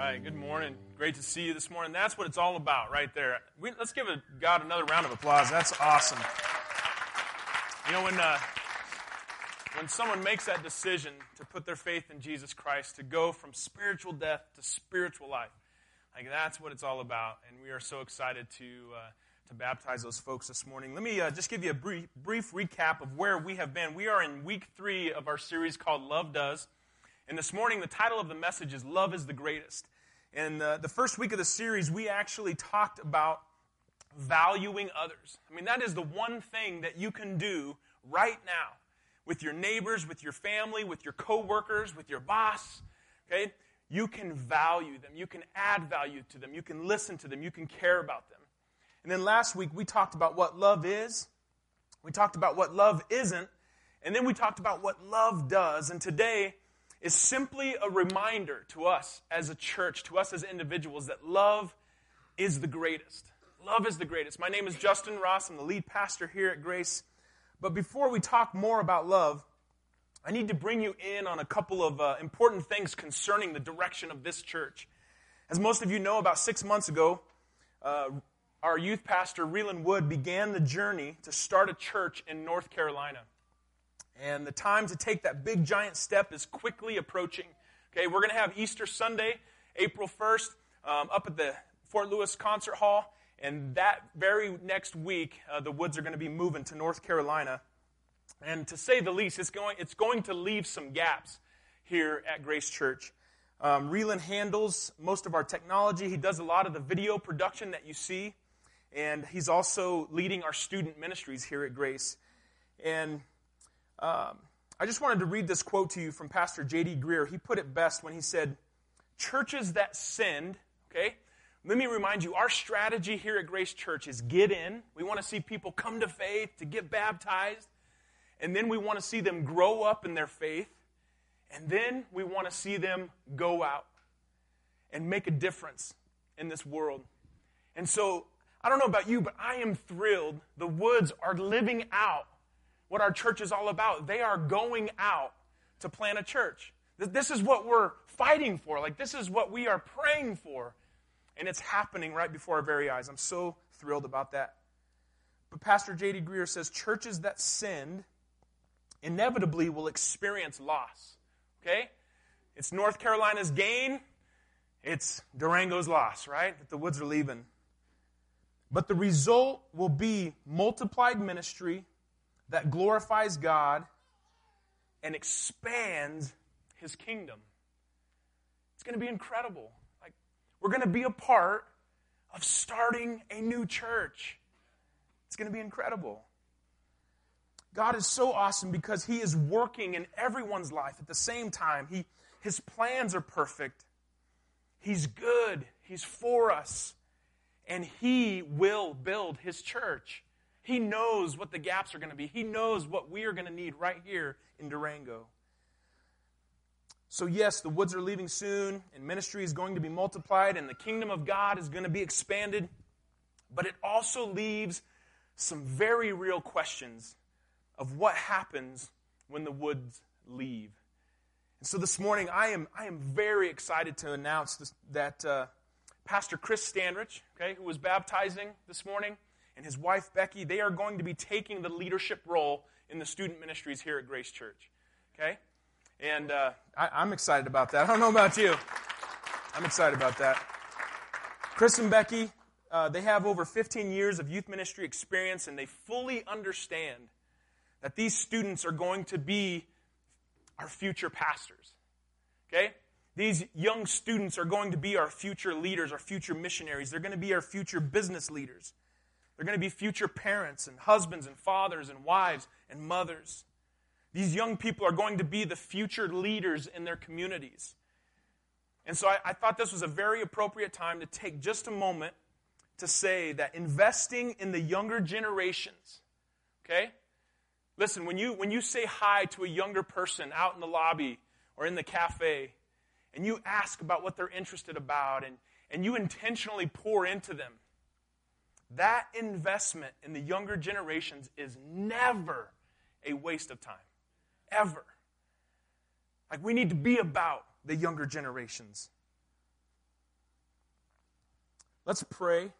right, good morning. Great to see you this morning. That's what it's all about right there. Let's give God another round of applause. That's awesome. You know, when someone makes that decision to put their faith in Jesus Christ, to go from spiritual death to spiritual life, like that's what it's all about. And we are so excited to baptize those folks this morning. Let me just give you a brief recap of where we have been. We are in week 3 of our series called Love Does. And this morning, the title of the message is Love is the Greatest. And the first week of the series, we actually talked about valuing others. I mean, that is the one thing that you can do right now with your neighbors, with your family, with your coworkers, with your boss. Okay? You can value them. You can add value to them. You can listen to them. You can care about them. And then last week, we talked about what love is. We talked about what love isn't. And then we talked about what love does. And today is simply a reminder to us as a church, to us as individuals, that love is the greatest. Love is the greatest. My name is Justin Ross. I'm the lead pastor here at Grace. But before we talk more about love, I need to bring you in on a couple of important things concerning the direction of this church. As most of you know, about 6 months ago, our youth pastor, Ryland Wood, began the journey to start a church in North Carolina. And the time to take that big, giant step is quickly approaching. Okay, we're going to have Easter Sunday, April 1st, up at the Fort Lewis Concert Hall. And that very next week, the Woods are going to be moving to North Carolina. And to say the least, it's going to leave some gaps here at Grace Church. Ryland handles most of our technology. He does a lot of the video production that you see. And he's also leading our student ministries here at Grace. And I just wanted to read this quote to you from Pastor J.D. Greer. He put it best when he said, churches that send, okay, let me remind you, our strategy here at Grace Church is get in. We want to see people come to faith, to get baptized, and then we want to see them grow up in their faith, and then we want to see them go out and make a difference in this world. And so, I don't know about you, but I am thrilled. The Woods are living out what our church is all about. They are going out to plant a church. This is what we're fighting for. Like, this is what we are praying for. And it's happening right before our very eyes. I'm so thrilled about that. But Pastor J.D. Greer says, churches that send inevitably will experience loss. Okay? It's North Carolina's gain. It's Durango's loss, right? That the Woods are leaving. But the result will be multiplied ministry that glorifies God and expands His kingdom. It's going to be incredible. Like, we're going to be a part of starting a new church. It's going to be incredible. God is so awesome because He is working in everyone's life at the same time. His plans are perfect. He's good. He's for us. And He will build His church. He knows what the gaps are going to be. He knows what we are going to need right here in Durango. So yes, the Woods are leaving soon, and ministry is going to be multiplied, and the kingdom of God is going to be expanded. But it also leaves some very real questions of what happens when the Woods leave. And so this morning, I am very excited to announce that Pastor Chris Standridge, okay, who was baptizing this morning, and his wife, Becky, they are going to be taking the leadership role in the student ministries here at Grace Church. Okay? And I'm excited about that. I don't know about you. I'm excited about that. Chris and Becky, they have over 15 years of youth ministry experience, and they fully understand that these students are going to be our future pastors. Okay? These young students are going to be our future leaders, our future missionaries. They're going to be our future business leaders. They're going to be future parents and husbands and fathers and wives and mothers. These young people are going to be the future leaders in their communities. And so I thought this was a very appropriate time to take just a moment to say that investing in the younger generations, okay? Listen, when you say hi to a younger person out in the lobby or in the cafe, and you ask about what they're interested about, and you intentionally pour into them, that investment in the younger generations is never a waste of time. Ever. Like, we need to be about the younger generations. Let's pray,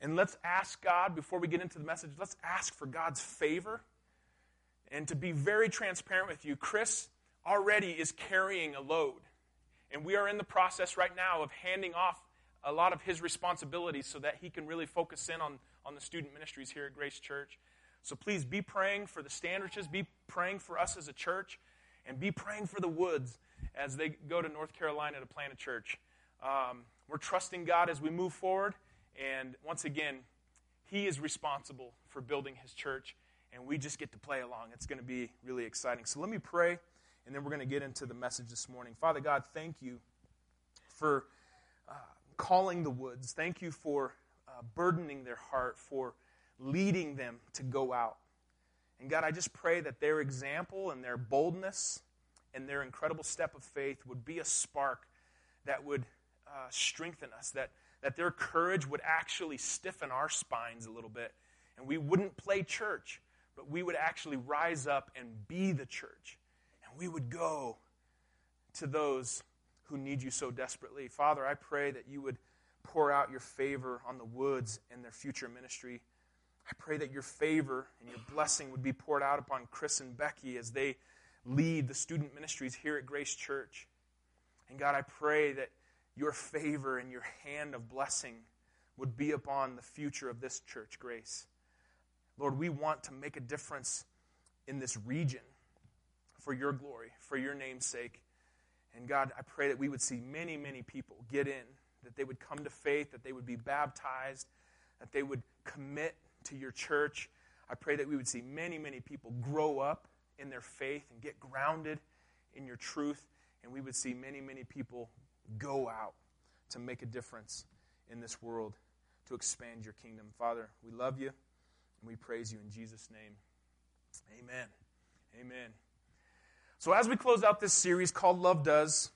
and let's ask God, before we get into the message, let's ask for God's favor. And to be very transparent with you, Chris already is carrying a load. And we are in the process right now of handing off a lot of his responsibilities so that he can really focus in on the student ministries here at Grace Church. So please be praying for the Standridges, be praying for us as a church, and be praying for the Woods as they go to North Carolina to plant a church. We're trusting God as we move forward. And once again, he is responsible for building his church, and we just get to play along. It's going to be really exciting. So let me pray, and then we're going to get into the message this morning. Father God, thank you for calling the Woods. Thank you for burdening their heart, for leading them to go out. And God, I just pray that their example and their boldness and their incredible step of faith would be a spark that would strengthen us, that their courage would actually stiffen our spines a little bit. And we wouldn't play church, but we would actually rise up and be the church. And we would go to those who need you so desperately. Father, I pray that you would pour out your favor on the Woods and their future ministry. I pray that your favor and your blessing would be poured out upon Chris and Becky as they lead the student ministries here at Grace Church. And God, I pray that your favor and your hand of blessing would be upon the future of this church, Grace. Lord, we want to make a difference in this region for your glory, for your name's sake. And God, I pray that we would see many, many people get in, that they would come to faith, that they would be baptized, that they would commit to your church. I pray that we would see many, many people grow up in their faith and get grounded in your truth, and we would see many, many people go out to make a difference in this world, to expand your kingdom. Father, we love you, and we praise you in Jesus' name. Amen. Amen. So as we close out this series called Love Does,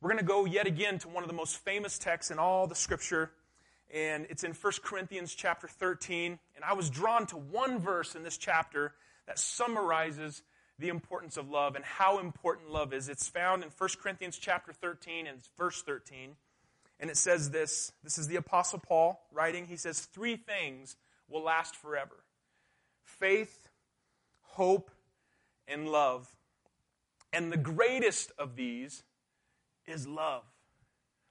we're going to go yet again to one of the most famous texts in all the Scripture, and it's in 1 Corinthians chapter 13, and I was drawn to one verse in this chapter that summarizes the importance of love and how important love is. It's found in 1 Corinthians chapter 13 and verse 13. And it says this. This is the Apostle Paul writing. He says, 3 things will last forever. Faith, hope, and love. And the greatest of these is love.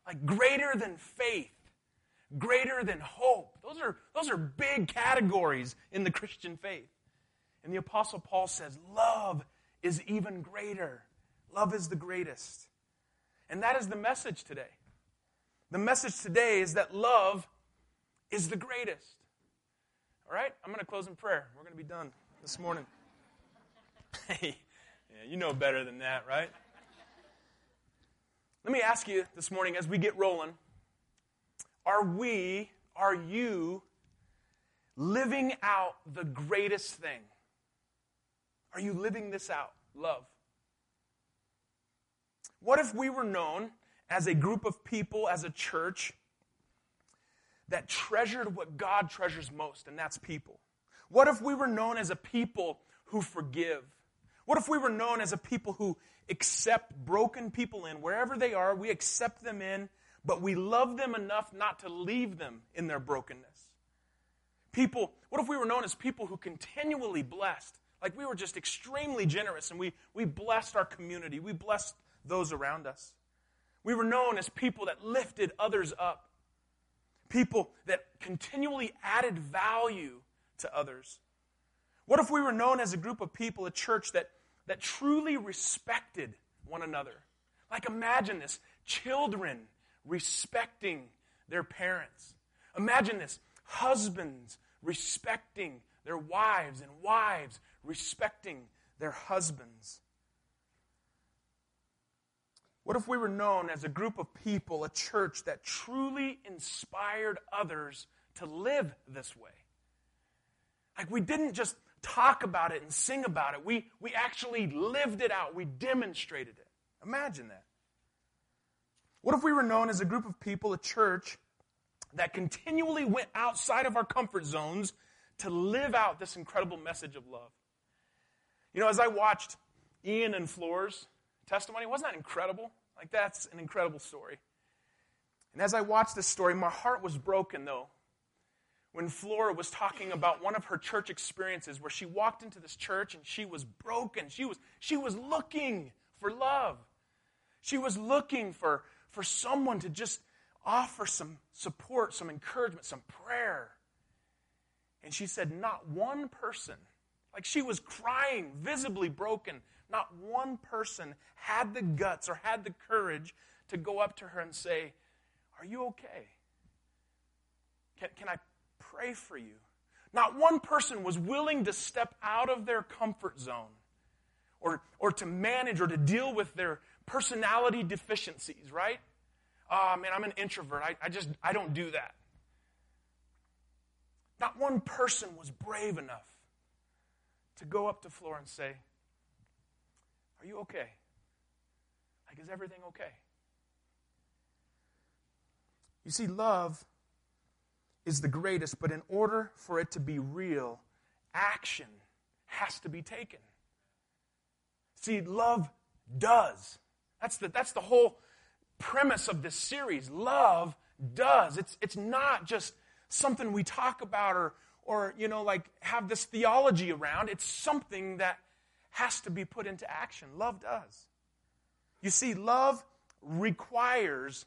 Like greater than faith, greater than hope. Those are big categories in the Christian faith. And the Apostle Paul says, love is even greater. Love is the greatest. And that is the message today. The message today is that love is the greatest. All right? I'm going to close in prayer. We're going to be done this morning. Hey, yeah, you know better than that, right? Let me ask you this morning as we get rolling, are you living out the greatest thing? Are you living this out? Love. What if we were known as a group of people, as a church, that treasured what God treasures most, and that's people? What if we were known as a people who forgive? What if we were known as a people who accept broken people in? Wherever they are, we accept them in, but we love them enough not to leave them in their brokenness. People, what if we were known as people who continually blessed? Like we were just extremely generous and we blessed our community. We blessed those around us. We were known as people that lifted others up. People that continually added value to others. What if we were known as a group of people, a church that truly respected one another? Like imagine this, children respecting their parents. Imagine this, husbands respecting their wives and wives respecting their husbands. What if we were known as a group of people, a church that truly inspired others to live this way? Like we didn't just talk about it and sing about it. We actually lived it out. We demonstrated it. Imagine that. What if we were known as a group of people, a church that continually went outside of our comfort zones to live out this incredible message of love? You know, as I watched Ian and Floor's testimony, wasn't that incredible? Like, that's an incredible story. And as I watched this story, my heart was broken, though, when Flora was talking about one of her church experiences where she walked into this church and she was broken. She was looking for love. She was looking for someone to just offer some support, some encouragement, some prayer. And she said, not one person, like she was crying, visibly broken, not one person had the guts or had the courage to go up to her and say, are you okay? Can I pray for you? Not one person was willing to step out of their comfort zone or to manage or to deal with their personality deficiencies, right? Man, I'm an introvert. I don't do that. Not one person was brave enough to go up to Floor and say, are you okay? Like, is everything okay? You see, love is the greatest, but in order for it to be real, action has to be taken. See, love does. That's the whole premise of this series. Love does. It's not just something we talk about or you know, like have this theology around. It's something that has to be put into action. Love does. You see, love requires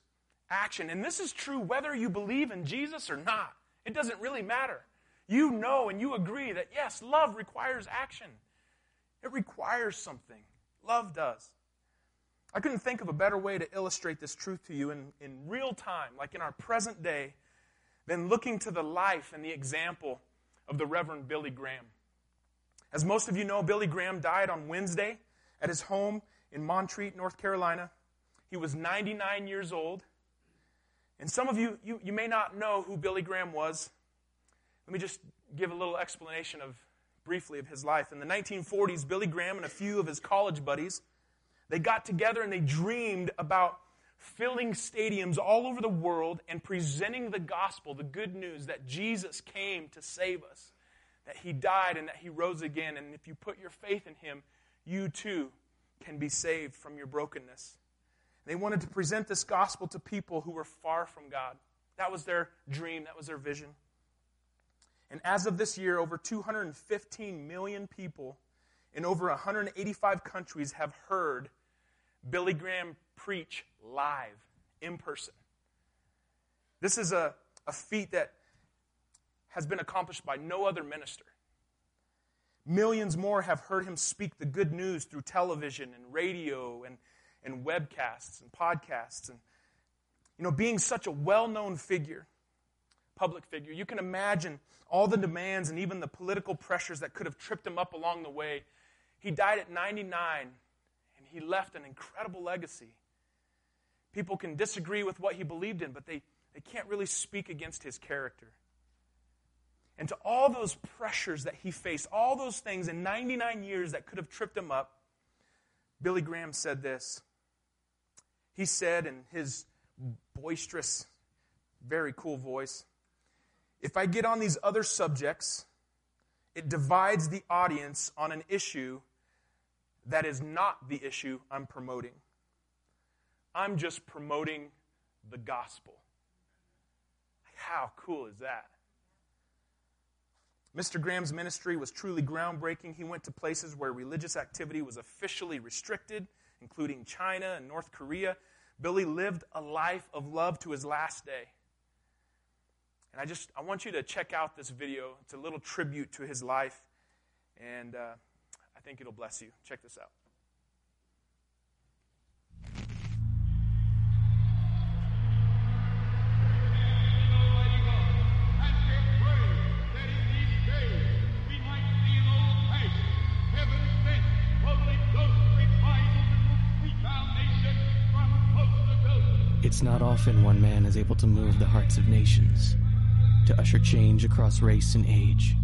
action. And this is true whether you believe in Jesus or not. It doesn't really matter. You know and you agree that, yes, love requires action. It requires something. Love does. I couldn't think of a better way to illustrate this truth to you in real time, like in our present day, than looking to the life and the example of the Reverend Billy Graham. As most of you know, Billy Graham died on Wednesday at his home in Montreat, North Carolina. He was 99 years old. And some of you, you may not know who Billy Graham was. Let me just give a little explanation briefly of his life. In the 1940s, Billy Graham and a few of his college buddies, they got together and they dreamed about filling stadiums all over the world and presenting the gospel, the good news that Jesus came to save us, that he died and that he rose again. And if you put your faith in him, you too can be saved from your brokenness. They wanted to present this gospel to people who were far from God. That was their dream. That was their vision. And as of this year, over 215 million people in over 185 countries have heard Billy Graham preach live, in person. This is a feat that has been accomplished by no other minister. Millions more have heard him speak the good news through television and radio and webcasts and podcasts. And, you know, being such a well-known figure, public figure, you can imagine all the demands and even the political pressures that could have tripped him up along the way. He died at 99, and he left an incredible legacy. People can disagree with what he believed in, but they can't really speak against his character. And to all those pressures that he faced, all those things in 99 years that could have tripped him up, Billy Graham said this. He said in his boisterous, very cool voice, if I get on these other subjects, it divides the audience on an issue that is not the issue I'm promoting. I'm just promoting the gospel. How cool is that? Mr. Graham's ministry was truly groundbreaking. He went to places where religious activity was officially restricted, including China and North Korea. Billy lived a life of love to his last day. And I want you to check out this video. It's a little tribute to his life, and I think it'll bless you. Check this out. It's not often one man is able to move the hearts of nations, to usher change across race and age.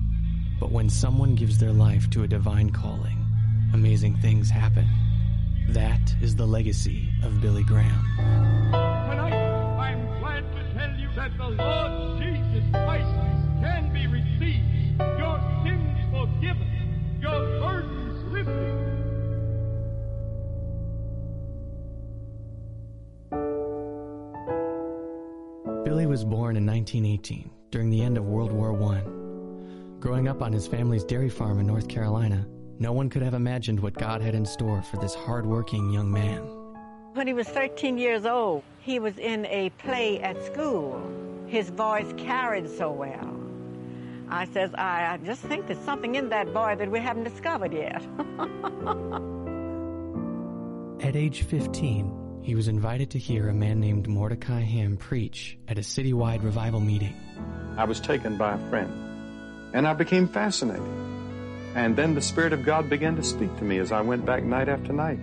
But when someone gives their life to a divine calling, amazing things happen. That is the legacy of Billy Graham. Tonight, I'm glad to tell you that the Lord Jesus Christ can be received, your sins forgiven, your burdens lifted. Billy was born in 1918, during the end of World War I. Growing up on his family's dairy farm in North Carolina, no one could have imagined what God had in store for this hard-working young man. When he was 13 years old, he was in a play at school. His voice carried so well. I says, I just think there's something in that boy that we haven't discovered yet. At age 15, he was invited to hear a man named Mordecai Ham preach at a citywide revival meeting. I was taken by a friend, and I became fascinated. And then the Spirit of God began to speak to me as I went back night after night.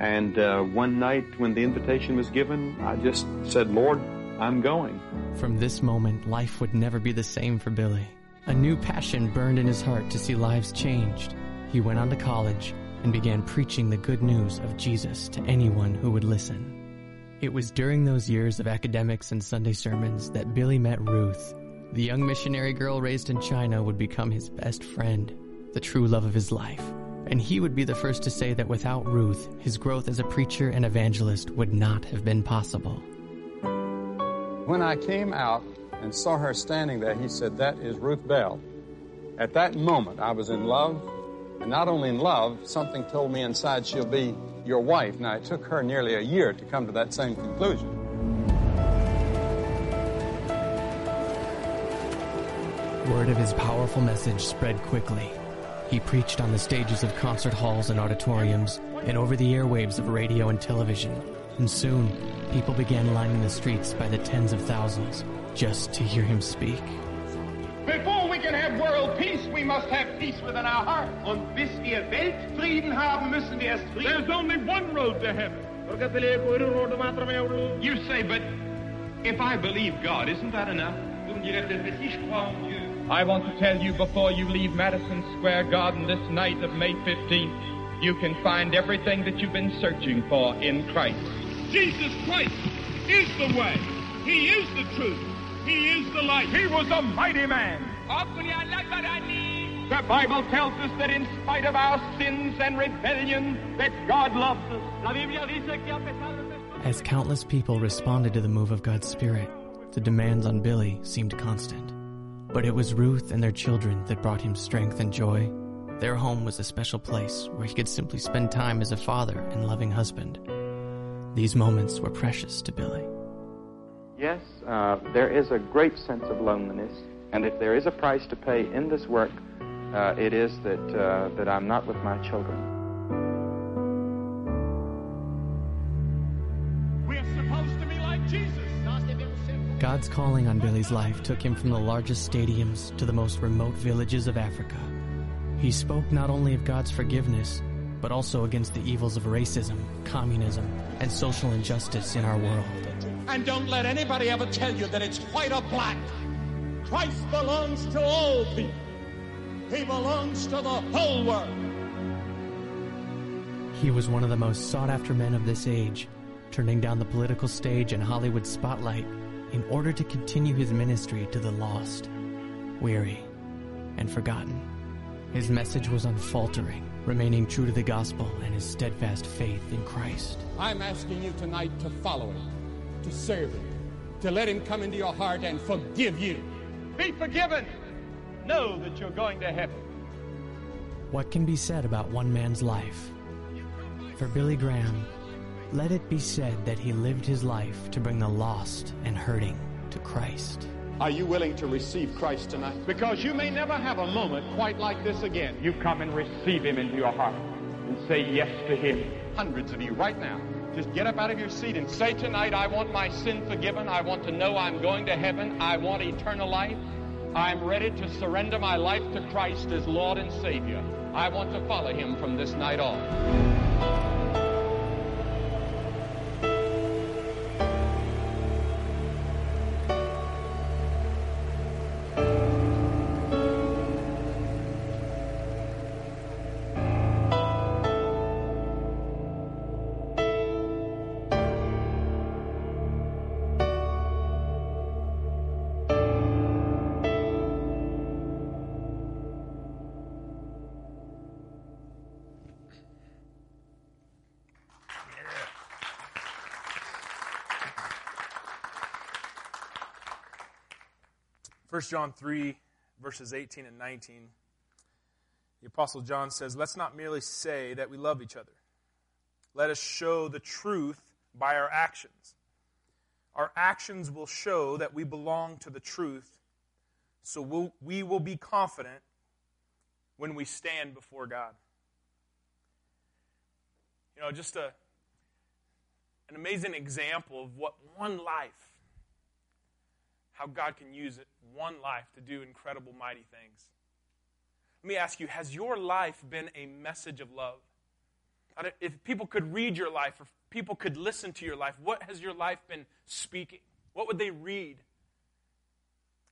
And one night when the invitation was given, I just said, Lord, I'm going. From this moment, life would never be the same for Billy. A new passion burned in his heart to see lives changed. He went on to college and began preaching the good news of Jesus to anyone who would listen. It was during those years of academics and Sunday sermons that Billy met Ruth. The young missionary girl raised in China would become his best friend, the true love of his life. And he would be the first to say that without Ruth, his growth as a preacher and evangelist would not have been possible. When I came out and saw her standing there, he said, that is Ruth Bell. At that moment, I was in love, and not only in love, something told me inside, she'll be your wife. Now, it took her nearly a year to come to that same conclusion. Word of his powerful message spread quickly. He preached on the stages of concert halls and auditoriums, and over the airwaves of radio and television. And soon, people began lining the streets by the tens of thousands just to hear him speak. Before we can have world peace, we must have peace within our hearts. Und bis wir Weltfrieden haben, müssen wir erst Frieden. There's only one road to heaven. You say, but if I believe God, isn't that enough? I want to tell you before you leave Madison Square Garden this night of May 15th, you can find everything that you've been searching for in Christ. Jesus Christ is the way. He is the truth. He is the light. He was a mighty man. The Bible tells us that in spite of our sins and rebellion, that God loves us. As countless people responded to the move of God's Spirit, the demands on Billy seemed constant. But it was Ruth and their children that brought him strength and joy. Their home was a special place where he could simply spend time as a father and loving husband. These moments were precious to Billy. Yes, there is a great sense of loneliness, and if there is a price to pay in this work, it is that I'm not with my children. We are supposed to be like Jesus. God's calling on Billy's life took him from the largest stadiums to the most remote villages of Africa. He spoke not only of God's forgiveness, but also against the evils of racism, communism, and social injustice in our world. And don't let anybody ever tell you that it's white or black. Christ belongs to all people. He belongs to the whole world. He was one of the most sought-after men of this age, turning down the political stage and Hollywood spotlight in order to continue his ministry to the lost, weary, and forgotten. His message was unfaltering, remaining true to the gospel and his steadfast faith in Christ. I'm asking you tonight to follow him, to serve him, to let him come into your heart and forgive you. Be forgiven. Know that you're going to heaven. What can be said about one man's life? For Billy Graham, let it be said that he lived his life to bring the lost and hurting to Christ. Are you willing to receive Christ tonight? Because you may never have a moment quite like this again. You come and receive him into your heart and say yes to him. Hundreds of you right now, just get up out of your seat and say tonight, I want my sin forgiven. I want to know I'm going to heaven. I want eternal life. I'm ready to surrender my life to Christ as Lord and Savior. I want to follow him from this night on. 1 John 3, verses 18 and 19, the Apostle John says, "Let's not merely say that we love each other. Let us show the truth by our actions. Our actions will show that we belong to the truth, so we will be confident when we stand before God." You know, just an amazing example of what one life, how God can use it, one life to do incredible, mighty things. Let me ask you, has your life been a message of love? If people could read your life, or people could listen to your life, what has your life been speaking? What would they read?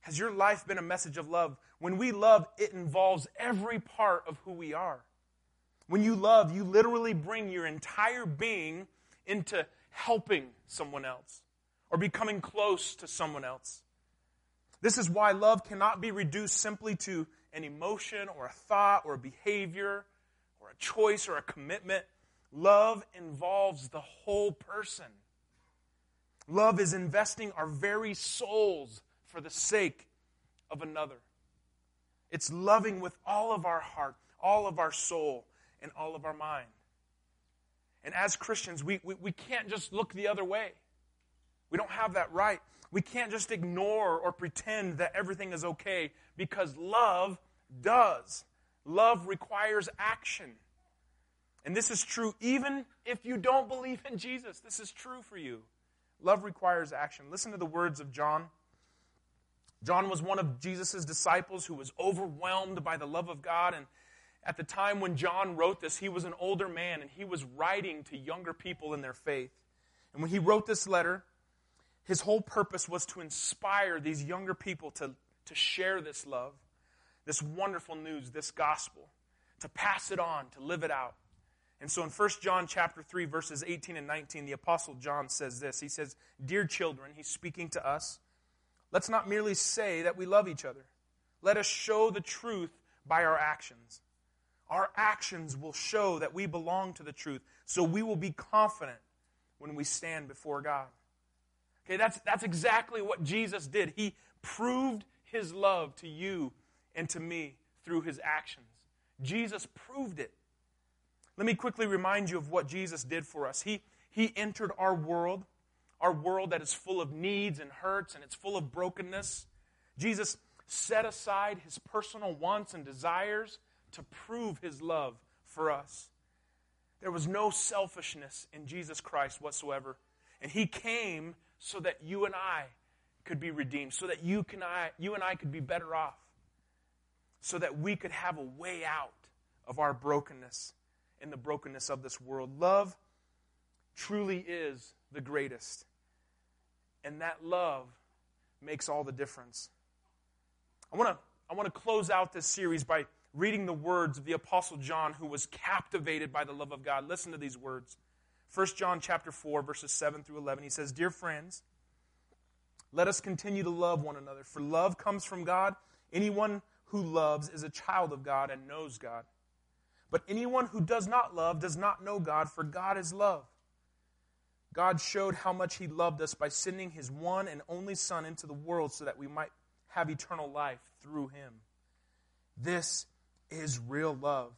Has your life been a message of love? When we love, it involves every part of who we are. When you love, you literally bring your entire being into helping someone else or becoming close to someone else. This is why love cannot be reduced simply to an emotion or a thought or a behavior or a choice or a commitment. Love involves the whole person. Love is investing our very souls for the sake of another. It's loving with all of our heart, all of our soul, and all of our mind. And as Christians, we can't just look the other way. We don't have that right. We can't just ignore or pretend that everything is okay, because love does. Love requires action. And this is true even if you don't believe in Jesus. This is true for you. Love requires action. Listen to the words of John. John was one of Jesus' disciples who was overwhelmed by the love of God. And at the time when John wrote this, he was an older man, and he was writing to younger people in their faith. And when he wrote this letter, his whole purpose was to inspire these younger people to share this love, this wonderful news, this gospel, to pass it on, to live it out. And so in 1 John chapter 3, verses 18 and 19, the Apostle John says this. He says, "Dear children," he's speaking to us, "let's not merely say that we love each other. Let us show the truth by our actions. Our actions will show that we belong to the truth, so we will be confident when we stand before God." Okay, that's exactly what Jesus did. He proved his love to you and to me through his actions. Jesus proved it. Let me quickly remind you of what Jesus did for us. He entered our world that is full of needs and hurts, and it's full of brokenness. Jesus set aside his personal wants and desires to prove his love for us. There was no selfishness in Jesus Christ whatsoever. And he came so that you and I could be redeemed, so that you and I could be better off, so that we could have a way out of our brokenness and the brokenness of this world. Love truly is the greatest, and that love makes all the difference. I want to close out this series by reading the words of the Apostle John, who was captivated by the love of God. Listen to these words. 1 John chapter 4, verses 7 through 11, he says, "Dear friends, let us continue to love one another, for love comes from God. Anyone who loves is a child of God and knows God. But anyone who does not love does not know God, for God is love. God showed how much he loved us by sending his one and only Son into the world so that we might have eternal life through him. This is real love.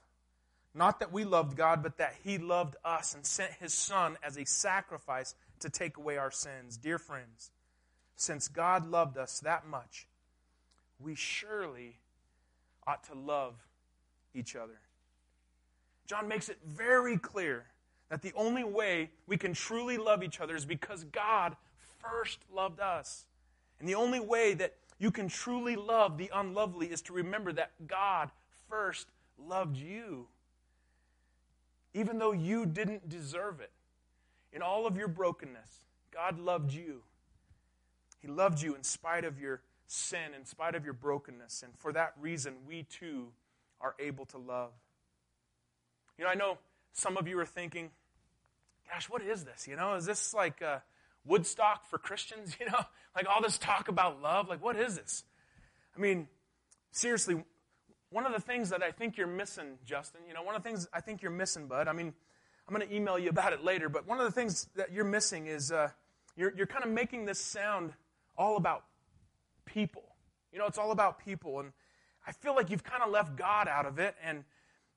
Not that we loved God, but that he loved us and sent his Son as a sacrifice to take away our sins. Dear friends, since God loved us that much, we surely ought to love each other." John makes it very clear that the only way we can truly love each other is because God first loved us. And the only way that you can truly love the unlovely is to remember that God first loved you. Even though you didn't deserve it, in all of your brokenness, God loved you. He loved you in spite of your sin, in spite of your brokenness. And for that reason, we too are able to love. You know, I know some of you are thinking, gosh, what is this? You know, is this like Woodstock for Christians? You know, like all this talk about love? Like, what is this? I mean, seriously, one of the things that I think you're missing, Justin, you know, one of the things I think you're missing, bud, I mean, I'm going to email you about it later, but one of the things that you're missing is you're kind of making this sound all about people. You know, it's all about people. And I feel like you've kind of left God out of it. And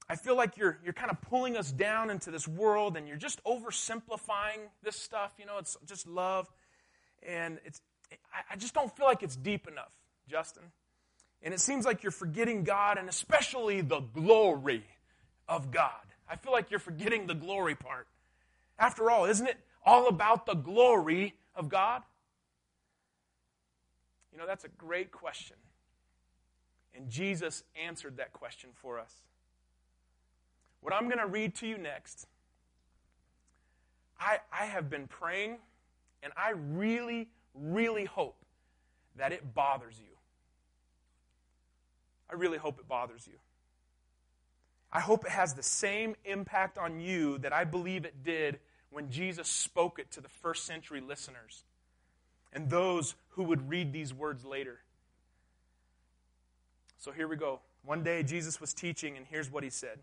I feel like you're kind of pulling us down into this world, and you're just oversimplifying this stuff. You know, it's just love. And I just don't feel like it's deep enough, Justin. And it seems like you're forgetting God, and especially the glory of God. I feel like you're forgetting the glory part. After all, isn't it all about the glory of God? You know, that's a great question. And Jesus answered that question for us. What I'm going to read to you next, I have been praying, and I really, really hope that it bothers you. I really hope it bothers you. I hope it has the same impact on you that I believe it did when Jesus spoke it to the first century listeners and those who would read these words later. So here we go. One day Jesus was teaching, and here's what he said.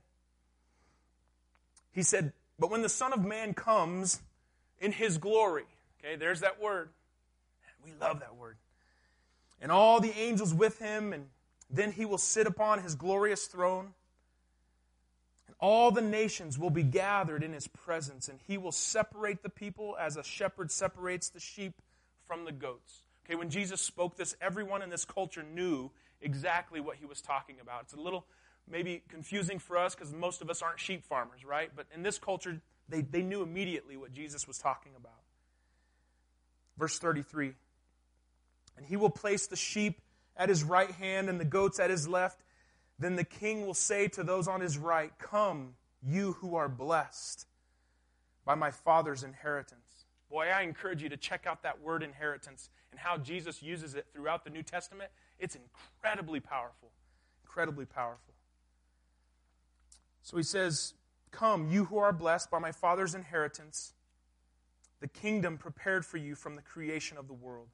He said, "But when the Son of Man comes in his glory," okay, there's that word. We love that word. "And all the angels with him, and then he will sit upon his glorious throne. And all the nations will be gathered in his presence, and he will separate the people as a shepherd separates the sheep from the goats." Okay, when Jesus spoke this, everyone in this culture knew exactly what he was talking about. It's a little maybe confusing for us because most of us aren't sheep farmers, right? But in this culture, they knew immediately what Jesus was talking about. Verse 33, "And he will place the sheep at his right hand and the goats at his left. Then the king will say to those on his right, 'Come, you who are blessed by my Father's inheritance.'" Boy, I encourage you to check out that word inheritance and how Jesus uses it throughout the New Testament. It's incredibly powerful, incredibly powerful. So he says, "Come, you who are blessed by my Father's inheritance, the kingdom prepared for you from the creation of the world."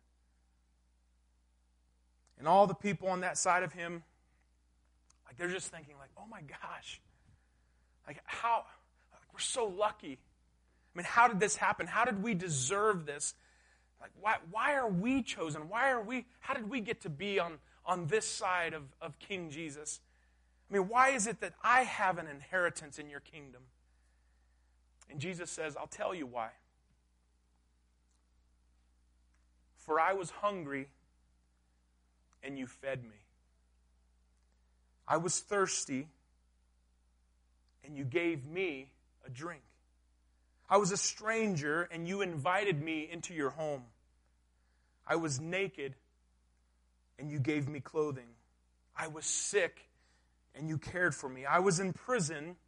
And all the people on that side of him, like they're just thinking, like, "Oh my gosh, like how? Like we're so lucky. I mean, how did this happen? How did we deserve this? Like, why are we chosen? Why are we? How did we get to be on this side of King Jesus? I mean, why is it that I have an inheritance in your kingdom?" And Jesus says, "I'll tell you why. For I was hungry, and you fed me. I was thirsty, and you gave me a drink. I was a stranger, and you invited me into your home. I was naked, and you gave me clothing. I was sick, and you cared for me. I was in prison,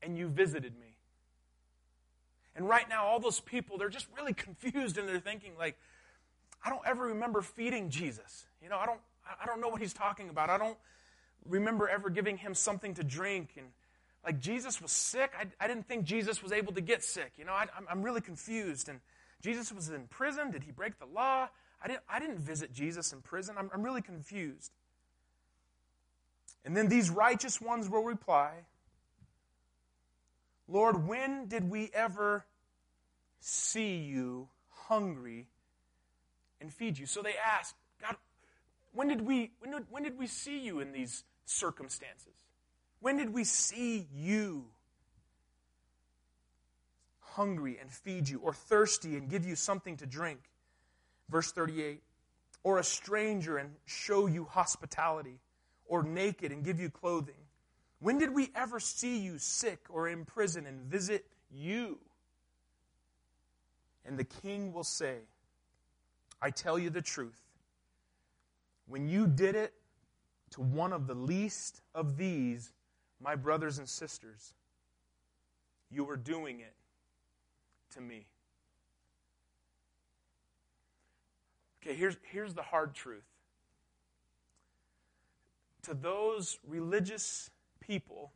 and you visited me." And right now, all those people, they're just really confused, and they're thinking, like, I don't ever remember feeding Jesus. You know, I don't know what he's talking about. I don't remember ever giving him something to drink. And like Jesus was sick. I didn't think Jesus was able to get sick. You know, I'm really confused. And Jesus was in prison. Did he break the law? I didn't visit Jesus in prison. I'm really confused. And then these righteous ones will reply, "Lord, when did we ever see you hungry and feed you?" So they asked, "God, when did we see you in these circumstances? When did we see you hungry and feed you, or thirsty and give you something to drink?" Verse 38, "Or a stranger and show you hospitality, or naked and give you clothing? When did we ever see you sick or in prison and visit you?" And the king will say, "I tell you the truth, when you did it to one of the least of these, my brothers and sisters, you were doing it to me." Okay, here's the hard truth. To those religious people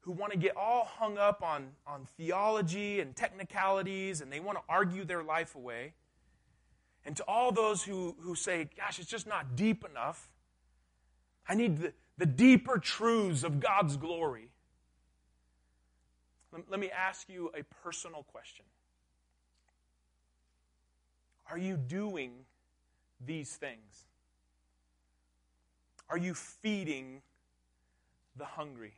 who want to get all hung up on theology and technicalities, and they want to argue their life away, and to all those who say, "Gosh, it's just not deep enough. I need the deeper truths of God's glory." Let me ask you a personal question. Are you doing these things? Are you feeding the hungry?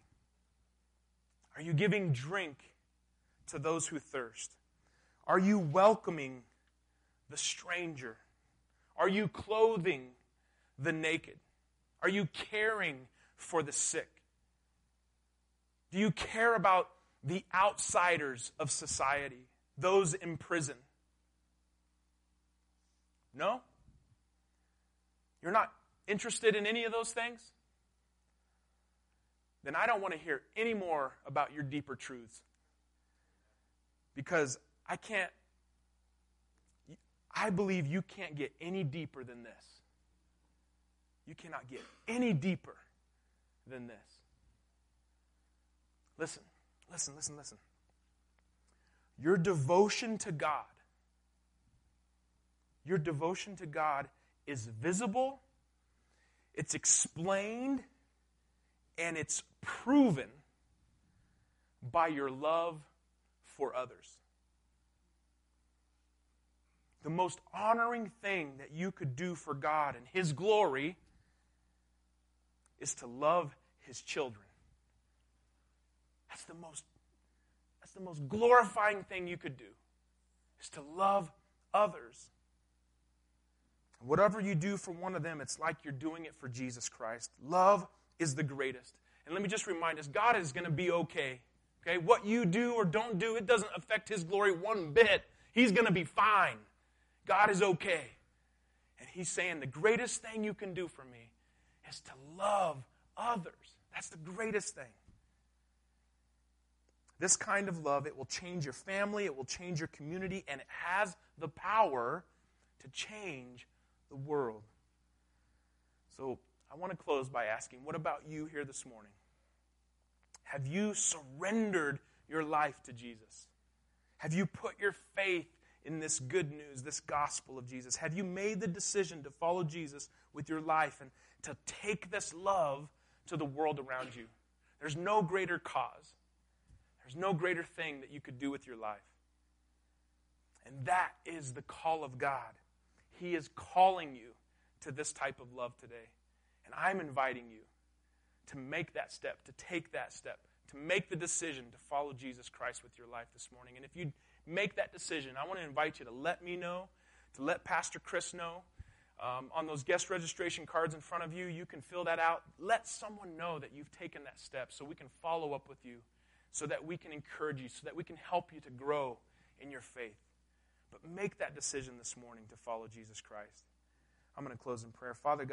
Are you giving drink to those who thirst? Are you welcoming the stranger? Are you clothing the naked? Are you caring for the sick? Do you care about the outsiders of society, those in prison? No? You're not interested in any of those things? Then I don't want to hear any more about your deeper truths. Because I believe you can't get any deeper than this. You cannot get any deeper than this. Listen. Your devotion to God, is visible, it's explained, and it's proven by your love for others. The most honoring thing that you could do for God and His glory is to love His children. That's the most glorifying thing you could do, is to love others. Whatever you do for one of them, it's like you're doing it for Jesus Christ. Love is the greatest. And let me just remind us, God is going to be okay. Okay, what you do or don't do, it doesn't affect His glory one bit. He's going to be fine. God is okay. And He's saying the greatest thing you can do for me is to love others. That's the greatest thing. This kind of love, it will change your family, it will change your community, and it has the power to change the world. So I want to close by asking, what about you here this morning? Have you surrendered your life to Jesus? Have you put your faith in this good news, this gospel of Jesus? Have you made the decision to follow Jesus with your life and to take this love to the world around you? There's no greater cause. There's no greater thing that you could do with your life. And that is the call of God. He is calling you to this type of love today. And I'm inviting you to make that step, to take that step, to make the decision to follow Jesus Christ with your life this morning. And if you make that decision, I want to invite you to let me know, to let Pastor Chris know. On those guest registration cards in front of you, you can fill that out. Let someone know that you've taken that step so we can follow up with you, so that we can encourage you, so that we can help you to grow in your faith. But make that decision this morning to follow Jesus Christ. I'm going to close in prayer. Father God.